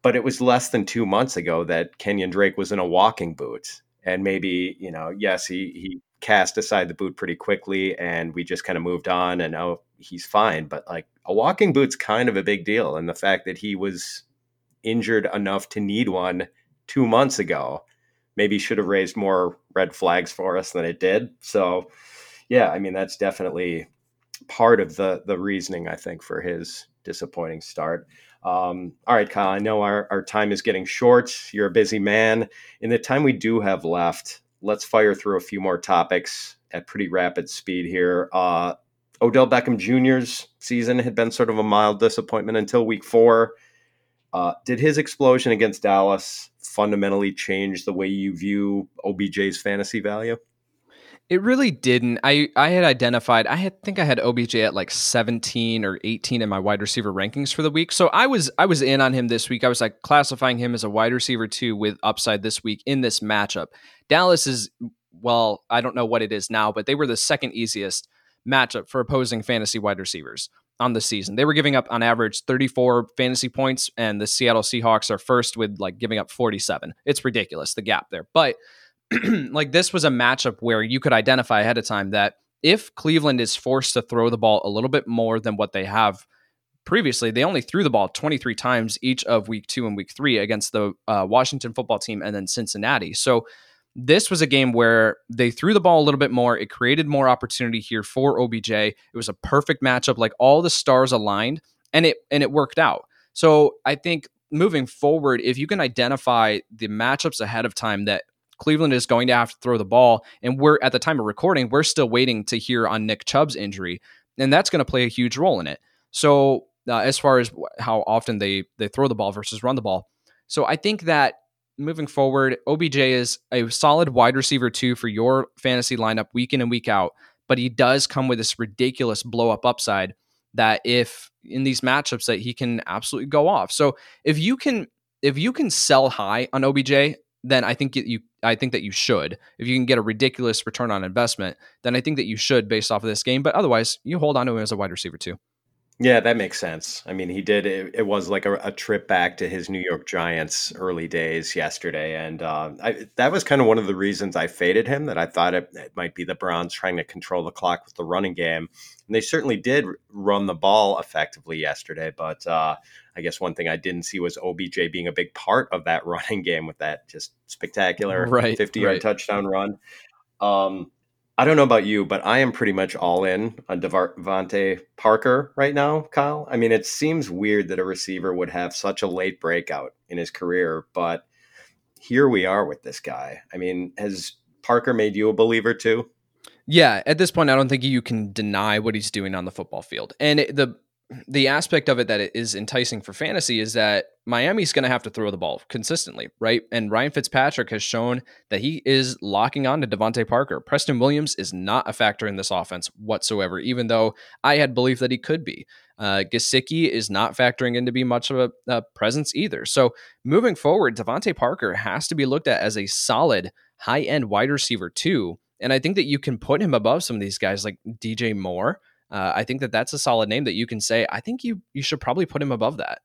but it was less than 2 months ago that Kenyan Drake was in a walking boot. And maybe, you know, yes, he cast aside the boot pretty quickly and we just kind of moved on and oh, he's fine. But like a walking boot's kind of a big deal. And the fact that he was injured enough to need one 2 months ago, maybe should have raised more red flags for us than it did. So, yeah, I mean, that's definitely part of the reasoning, I think, for his disappointing start. All right, Kyle, I know our time is getting short. You're a busy man. In the time we do have left, let's fire through a few more topics at pretty rapid speed here. Odell Beckham Jr.'s season had been sort of a mild disappointment until week 4. Did his explosion against Dallas fundamentally change the way you view OBJ's fantasy value? It really didn't. I think I had OBJ at like 17 or 18 in my wide receiver rankings for the week. So I was in on him this week. I was like classifying him as a wide receiver 2 with upside this week in this matchup. Dallas is, well, I don't know what it is now, but they were the second easiest matchup for opposing fantasy wide receivers on the season. They were giving up on average 34 fantasy points, and the Seattle Seahawks are first with like giving up 47. It's ridiculous, the gap there. But like, this was a matchup where you could identify ahead of time that if Cleveland is forced to throw the ball a little bit more than what they have previously, they only threw the ball 23 times each of week 2 and week 3 against the Washington football team and then Cincinnati. So this was a game where they threw the ball a little bit more. It created more opportunity here for OBJ. It was a perfect matchup. Like, all the stars aligned, and it worked out. So I think moving forward, if you can identify the matchups ahead of time that Cleveland is going to have to throw the ball, and we're at the time of recording, we're still waiting to hear on Nick Chubb's injury, and that's going to play a huge role in it. So as far as how often they throw the ball versus run the ball. So I think that moving forward, OBJ is a solid wide receiver 2 for your fantasy lineup week in and week out, but he does come with this ridiculous blow up upside that if in these matchups that he can absolutely go off. So if you can sell high on OBJ, then I think that you should. If you can get a ridiculous return on investment, then I think that you should based off of this game. But otherwise, you hold on to him as a wide receiver 2. Yeah, that makes sense. I mean, he did. It was like a trip back to his New York Giants early days yesterday. And that was kind of one of the reasons I faded him, that I thought it might be the Browns trying to control the clock with the running game. And they certainly did run the ball effectively yesterday. But I guess one thing I didn't see was OBJ being a big part of that running game with that just spectacular 50-yard touchdown run. I don't know about you, but I am pretty much all in on Devante Parker right now, Kyle. I mean, it seems weird that a receiver would have such a late breakout in his career, but here we are with this guy. I mean, has Parker made you a believer too? Yeah, at this point, I don't think you can deny what he's doing on the football field. And the aspect of it that it is enticing for fantasy is that Miami's going to have to throw the ball consistently, right? And Ryan Fitzpatrick has shown that he is locking on to Devante Parker. Preston Williams is not a factor in this offense whatsoever, even though I had belief that he could be. Gesicki is not factoring in to be much of a presence either. So moving forward, Devante Parker has to be looked at as a solid high-end wide receiver 2. And I think that you can put him above some of these guys like DJ Moore. I think that that's a solid name that you can say. I think you should probably put him above that.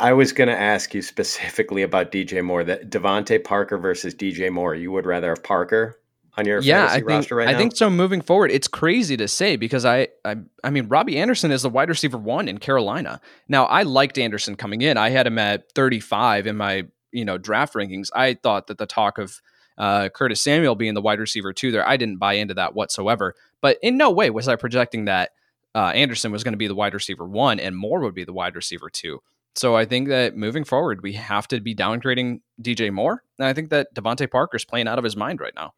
I was going to ask you specifically about DJ Moore, that Devante Parker versus DJ Moore. You would rather have Parker on your fantasy roster right now? I think so moving forward. It's crazy to say because I mean, Robbie Anderson is the wide receiver 1 in Carolina. Now, I liked Anderson coming in. I had him at 35 in my draft rankings. I thought that the talk of Curtis Samuel being the wide receiver 2 there, I didn't buy into that whatsoever. But in no way was I projecting that Anderson was going to be the wide receiver 1 and Moore would be the wide receiver 2. So I think that moving forward, we have to be downgrading DJ Moore. And I think that Devante Parker's playing out of his mind right now.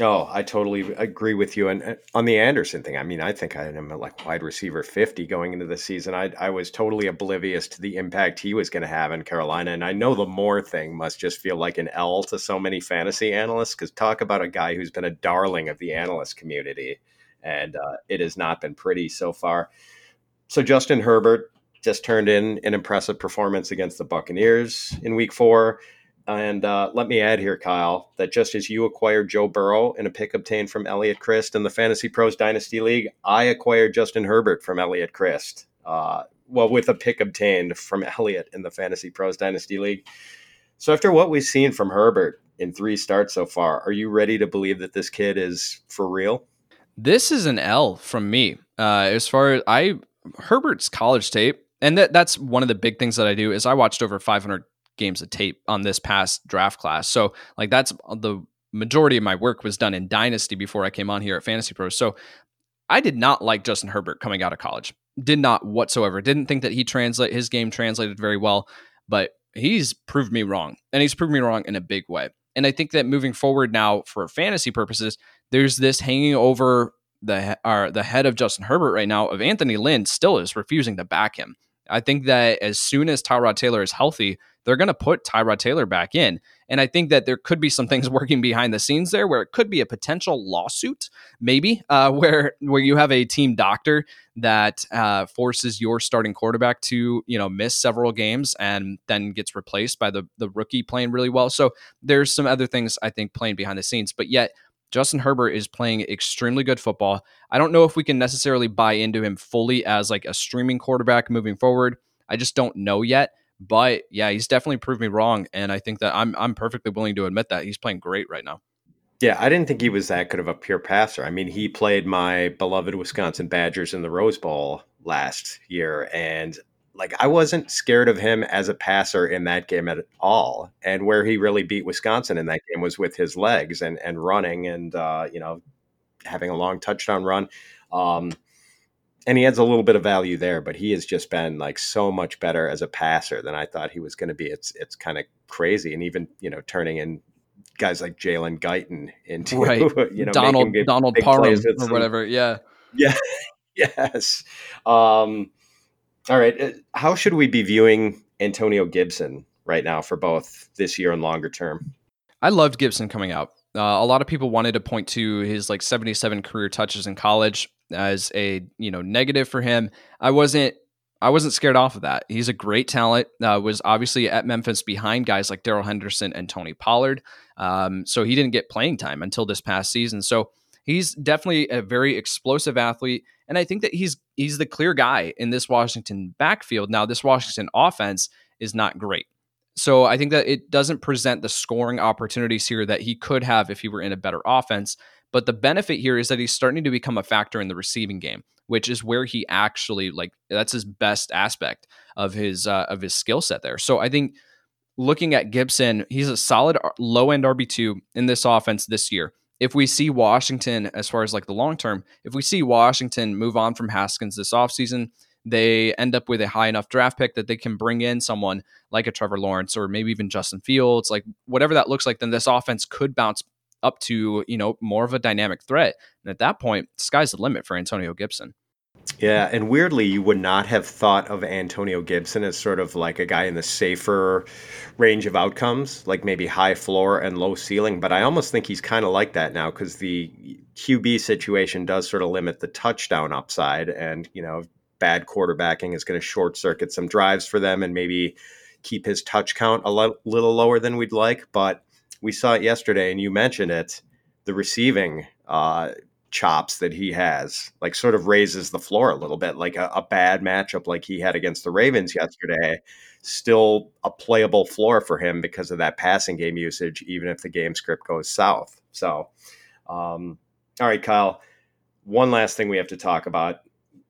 Oh, I totally agree with you. And on the Anderson thing, I mean, I think I had him at like wide receiver 50 going into the season. I was totally oblivious to the impact he was going to have in Carolina. And I know the Moore thing must just feel like an L to so many fantasy analysts, because talk about a guy who's been a darling of the analyst community. And it has not been pretty so far. So Justin Herbert just turned in an impressive performance against the Buccaneers in week 4. And let me add here, Kyle, that just as you acquired Joe Burrow in a pick obtained from Elliott Christ in the Fantasy Pros Dynasty League, I acquired Justin Herbert from Elliott Christ. With a pick obtained from Elliott in the Fantasy Pros Dynasty League. So after what we've seen from Herbert in 3 starts so far, are you ready to believe that this kid is for real? This is an L from me. As far as Herbert's college tape, and that's one of the big things that I do is I watched over 500 games of tape on this past draft class. So like that's the majority of my work was done in Dynasty before I came on here at Fantasy Pros. So I did not like Justin Herbert coming out of college. Did not whatsoever. Didn't think that his game translated very well, but he's proved me wrong, and he's proved me wrong in a big way. And I think that moving forward now for fantasy purposes, there's this hanging over the head of Justin Herbert right now of Anthony Lynn still is refusing to back him. I think that as soon as Tyrod Taylor is healthy, they're going to put Tyrod Taylor back in. And I think that there could be some things working behind the scenes there where it could be a potential lawsuit, maybe, where you have a team doctor that forces your starting quarterback to, you know, miss several games and then gets replaced by the rookie playing really well. So there's some other things I think playing behind the scenes, but yet Justin Herbert is playing extremely good football. I don't know if we can necessarily buy into him fully as like a streaming quarterback moving forward. I just don't know yet. But yeah, he's definitely proved me wrong, and I think that I'm perfectly willing to admit that he's playing great right now. Yeah, I didn't think he was that good of a pure passer. I mean, he played my beloved Wisconsin Badgers in the Rose Bowl last year, and like I wasn't scared of him as a passer in that game at all. And where he really beat Wisconsin in that game was with his legs and running and you know, having a long touchdown run. And he adds a little bit of value there, but he has just been like so much better as a passer than I thought he was going to be. It's kind of crazy. And even, you know, turning in guys like Jalen Guyton into, right, you know, Donald Parham or whatever. Yeah. Yeah. Yes. All right. How should we be viewing Antonio Gibson right now for both this year and longer term? I loved Gibson coming out. A lot of people wanted to point to his like 77 career touches in college as a, you know, negative for him. I wasn't scared off of that. He's a great talent. Was obviously at Memphis behind guys like Darrell Henderson and Tony Pollard. So he didn't get playing time until this past season. So he's definitely a very explosive athlete. And I think that he's the clear guy in this Washington backfield. Now, this Washington offense is not great. So I think that it doesn't present the scoring opportunities here that he could have if he were in a better offense. But the benefit here is that he's starting to become a factor in the receiving game, which is where he actually like that's his best aspect of his skill set there. So I think looking at Gibson, he's a solid low end RB2 in this offense this year. If we see Washington as far as like the long term, if we see Washington move on from Haskins this offseason, they end up with a high enough draft pick that they can bring in someone like a Trevor Lawrence or maybe even Justin Fields, like whatever that looks like, then this offense could bounce up to, you know, more of a dynamic threat. And at that point, sky's the limit for Antonio Gibson. Yeah. And weirdly, you would not have thought of Antonio Gibson as sort of like a guy in the safer range of outcomes, like maybe high floor and low ceiling. But I almost think he's kind of like that now because the QB situation does sort of limit the touchdown upside. And, you know, bad quarterbacking is going to short circuit some drives for them and maybe keep his touch count a little lower than we'd like. But we saw it yesterday, and you mentioned it, the receiving chops that he has, like sort of raises the floor a little bit, like a bad matchup like he had against the Ravens yesterday, still a playable floor for him because of that passing game usage, even if the game script goes south. So, all right, Kyle, one last thing we have to talk about.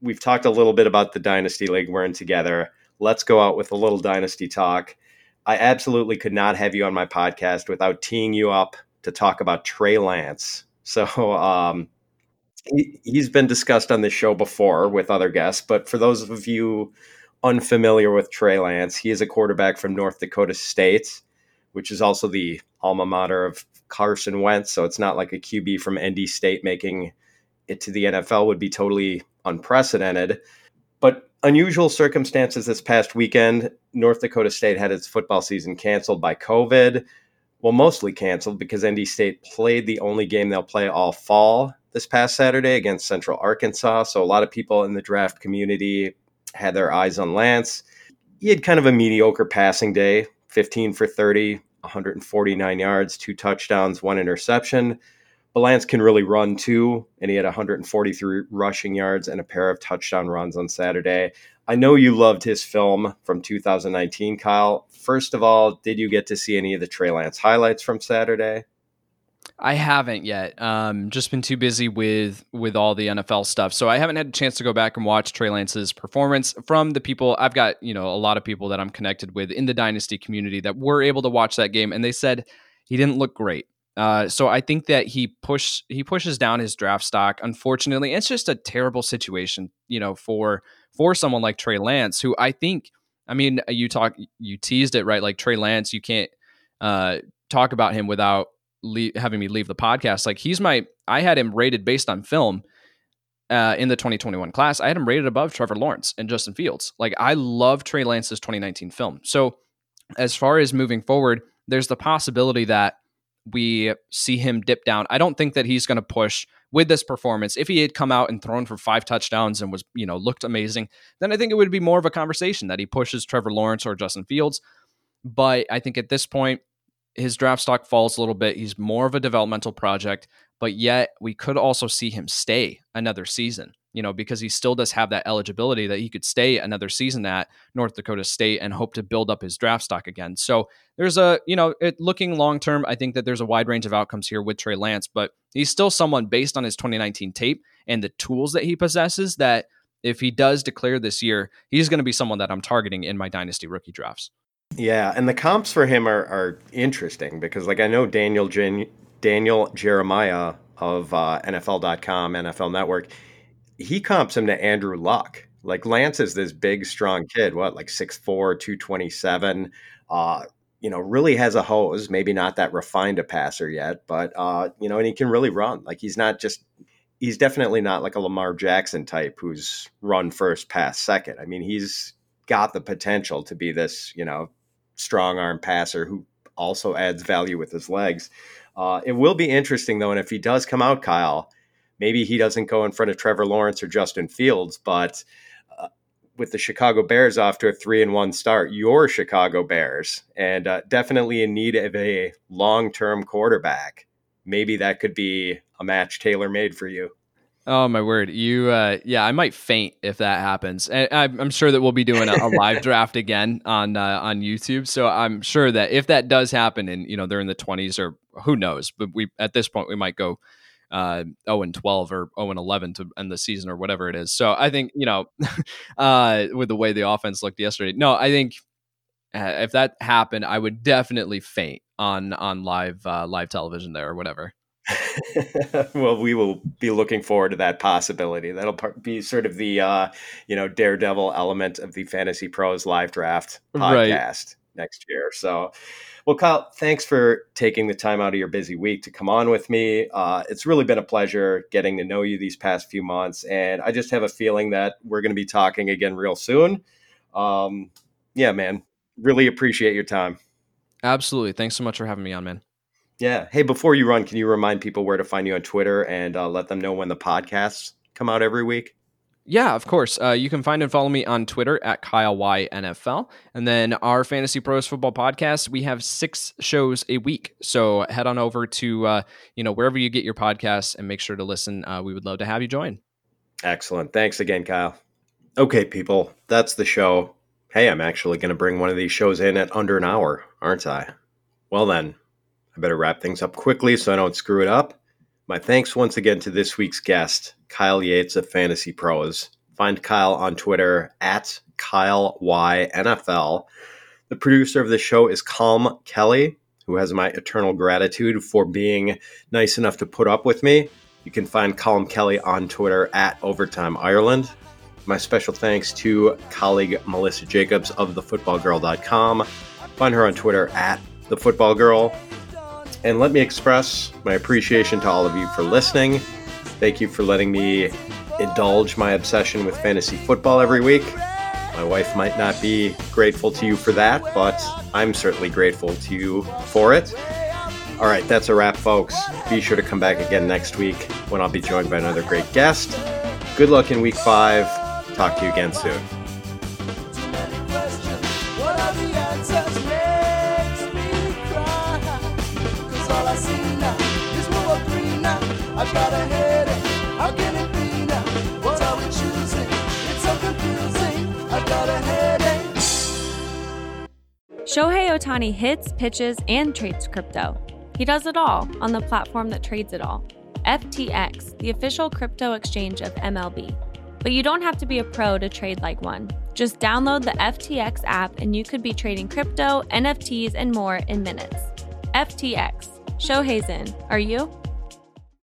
We've talked a little bit about the Dynasty League we're in together. Let's go out with a little Dynasty talk. I absolutely could not have you on my podcast without teeing you up to talk about Trey Lance. So he's been discussed on this show before with other guests, but for those of you unfamiliar with Trey Lance, he is a quarterback from North Dakota State, which is also the alma mater of Carson Wentz. So it's not like a QB from ND State making it to the NFL would be totally unprecedented, but unusual circumstances this past weekend. North Dakota State had its football season canceled by COVID. Well, mostly canceled because ND State played the only game they'll play all fall this past Saturday against Central Arkansas. So a lot of people in the draft community had their eyes on Lance. He had kind of a mediocre passing day, 15 for 30, 149 yards, 2 touchdowns, 1 interception. But Lance can really run too, and he had 143 rushing yards and a pair of touchdown runs on Saturday. I know you loved his film from 2019, Kyle. First of all, did you get to see any of the Trey Lance highlights from Saturday? I haven't yet. Just been too busy with all the NFL stuff. So I haven't had a chance to go back and watch Trey Lance's performance from the people. I've got, you know, a lot of people that I'm connected with in the Dynasty community that were able to watch that game, and they said he didn't look great. So I think that he pushes down his draft stock. Unfortunately, it's just a terrible situation, you know, for someone like Trey Lance, who I think, I mean, you teased it, right? Like Trey Lance, you can't talk about him without having me leave the podcast. Like I had him rated based on film in the 2021 class. I had him rated above Trevor Lawrence and Justin Fields. Like I love Trey Lance's 2019 film. So as far as moving forward, there's the possibility that we see him dip down. I don't think that he's going to push with this performance. If he had come out and thrown for 5 touchdowns and was, you know, looked amazing, then I think it would be more of a conversation that he pushes Trevor Lawrence or Justin Fields. But I think at this point, his draft stock falls a little bit. He's more of a developmental project, but yet we could also see him stay another season, you know, because he still does have that eligibility that he could stay another season at North Dakota State and hope to build up his draft stock again. So there's looking long-term, I think that there's a wide range of outcomes here with Trey Lance, but he's still someone based on his 2019 tape and the tools that he possesses that if he does declare this year, he's going to be someone that I'm targeting in my dynasty rookie drafts. Yeah, and the comps for him are interesting because, like, I know Daniel Jeremiah of NFL.com, NFL Network, he comps him to Andrew Luck. Like, Lance is this big, strong kid, like 6'4", 227, you know, really has a hose, maybe not that refined a passer yet, but, you know, and he can really run. Like, he's definitely not like a Lamar Jackson type who's run first, pass second. I mean, he's got the potential to be this, you know, strong arm passer who also adds value with his legs. It will be interesting, though, and if he does come out, Kyle, maybe he doesn't go in front of Trevor Lawrence or Justin Fields, but with the Chicago Bears off to a 3-1 start, your Chicago Bears, and definitely in need of a long-term quarterback, maybe that could be a match tailor-made for you. Oh, my word. Yeah, I might faint if that happens. And I'm sure that we'll be doing a live draft again on YouTube. So I'm sure that if that does happen and, you know, they're in the 20s or who knows, but at this point, we might go 0-12 or 0-11 to end the season or whatever it is. So I think, you know, with the way the offense looked yesterday, no, I think if that happened, I would definitely faint on live television there or whatever. Well, we will be looking forward to that possibility. That'll be sort of the, you know, daredevil element of the Fantasy Pros live draft podcast next year. So, well, Kyle, thanks for taking the time out of your busy week to come on with me. It's really been a pleasure getting to know you these past few months. And I just have a feeling that we're going to be talking again real soon. Yeah, man, really appreciate your time. Absolutely. Thanks so much for having me on, man. Yeah. Hey, before you run, can you remind people where to find you on Twitter and let them know when the podcasts come out every week? Yeah, of course. You can find and follow me on Twitter at KyleYNFL. And then our Fantasy Pros Football Podcast, we have 6 shows a week. So head on over to, you know, wherever you get your podcasts and make sure to listen. We would love to have you join. Excellent. Thanks again, Kyle. Okay, people, that's the show. Hey, I'm actually going to bring one of these shows in at under an hour, aren't I? Well, then. I better wrap things up quickly so I don't screw it up. My thanks once again to this week's guest, Kyle Yates of Fantasy Pros. Find Kyle on Twitter at KyleYNFL. The producer of the show is Calm Kelly, who has my eternal gratitude for being nice enough to put up with me. You can find Calm Kelly on Twitter at Overtime Ireland. My special thanks to colleague Melissa Jacobs of thefootballgirl.com. Find her on Twitter at thefootballgirl. And let me express my appreciation to all of you for listening. Thank you for letting me indulge my obsession with fantasy football every week. My wife might not be grateful to you for that, but I'm certainly grateful to you for it. All right, that's a wrap, folks. Be sure to come back again next week when I'll be joined by another great guest. Good luck in week 5. Talk to you again soon. I got a headache, how can it be now? What are we choosing? It's so confusing, I got a headache. Shohei Ohtani hits, pitches, and trades crypto. He does it all on the platform that trades it all. FTX, the official crypto exchange of MLB. But you don't have to be a pro to trade like one. Just download the FTX app and you could be trading crypto, NFTs, and more in minutes. FTX. Shohei's in. Are you?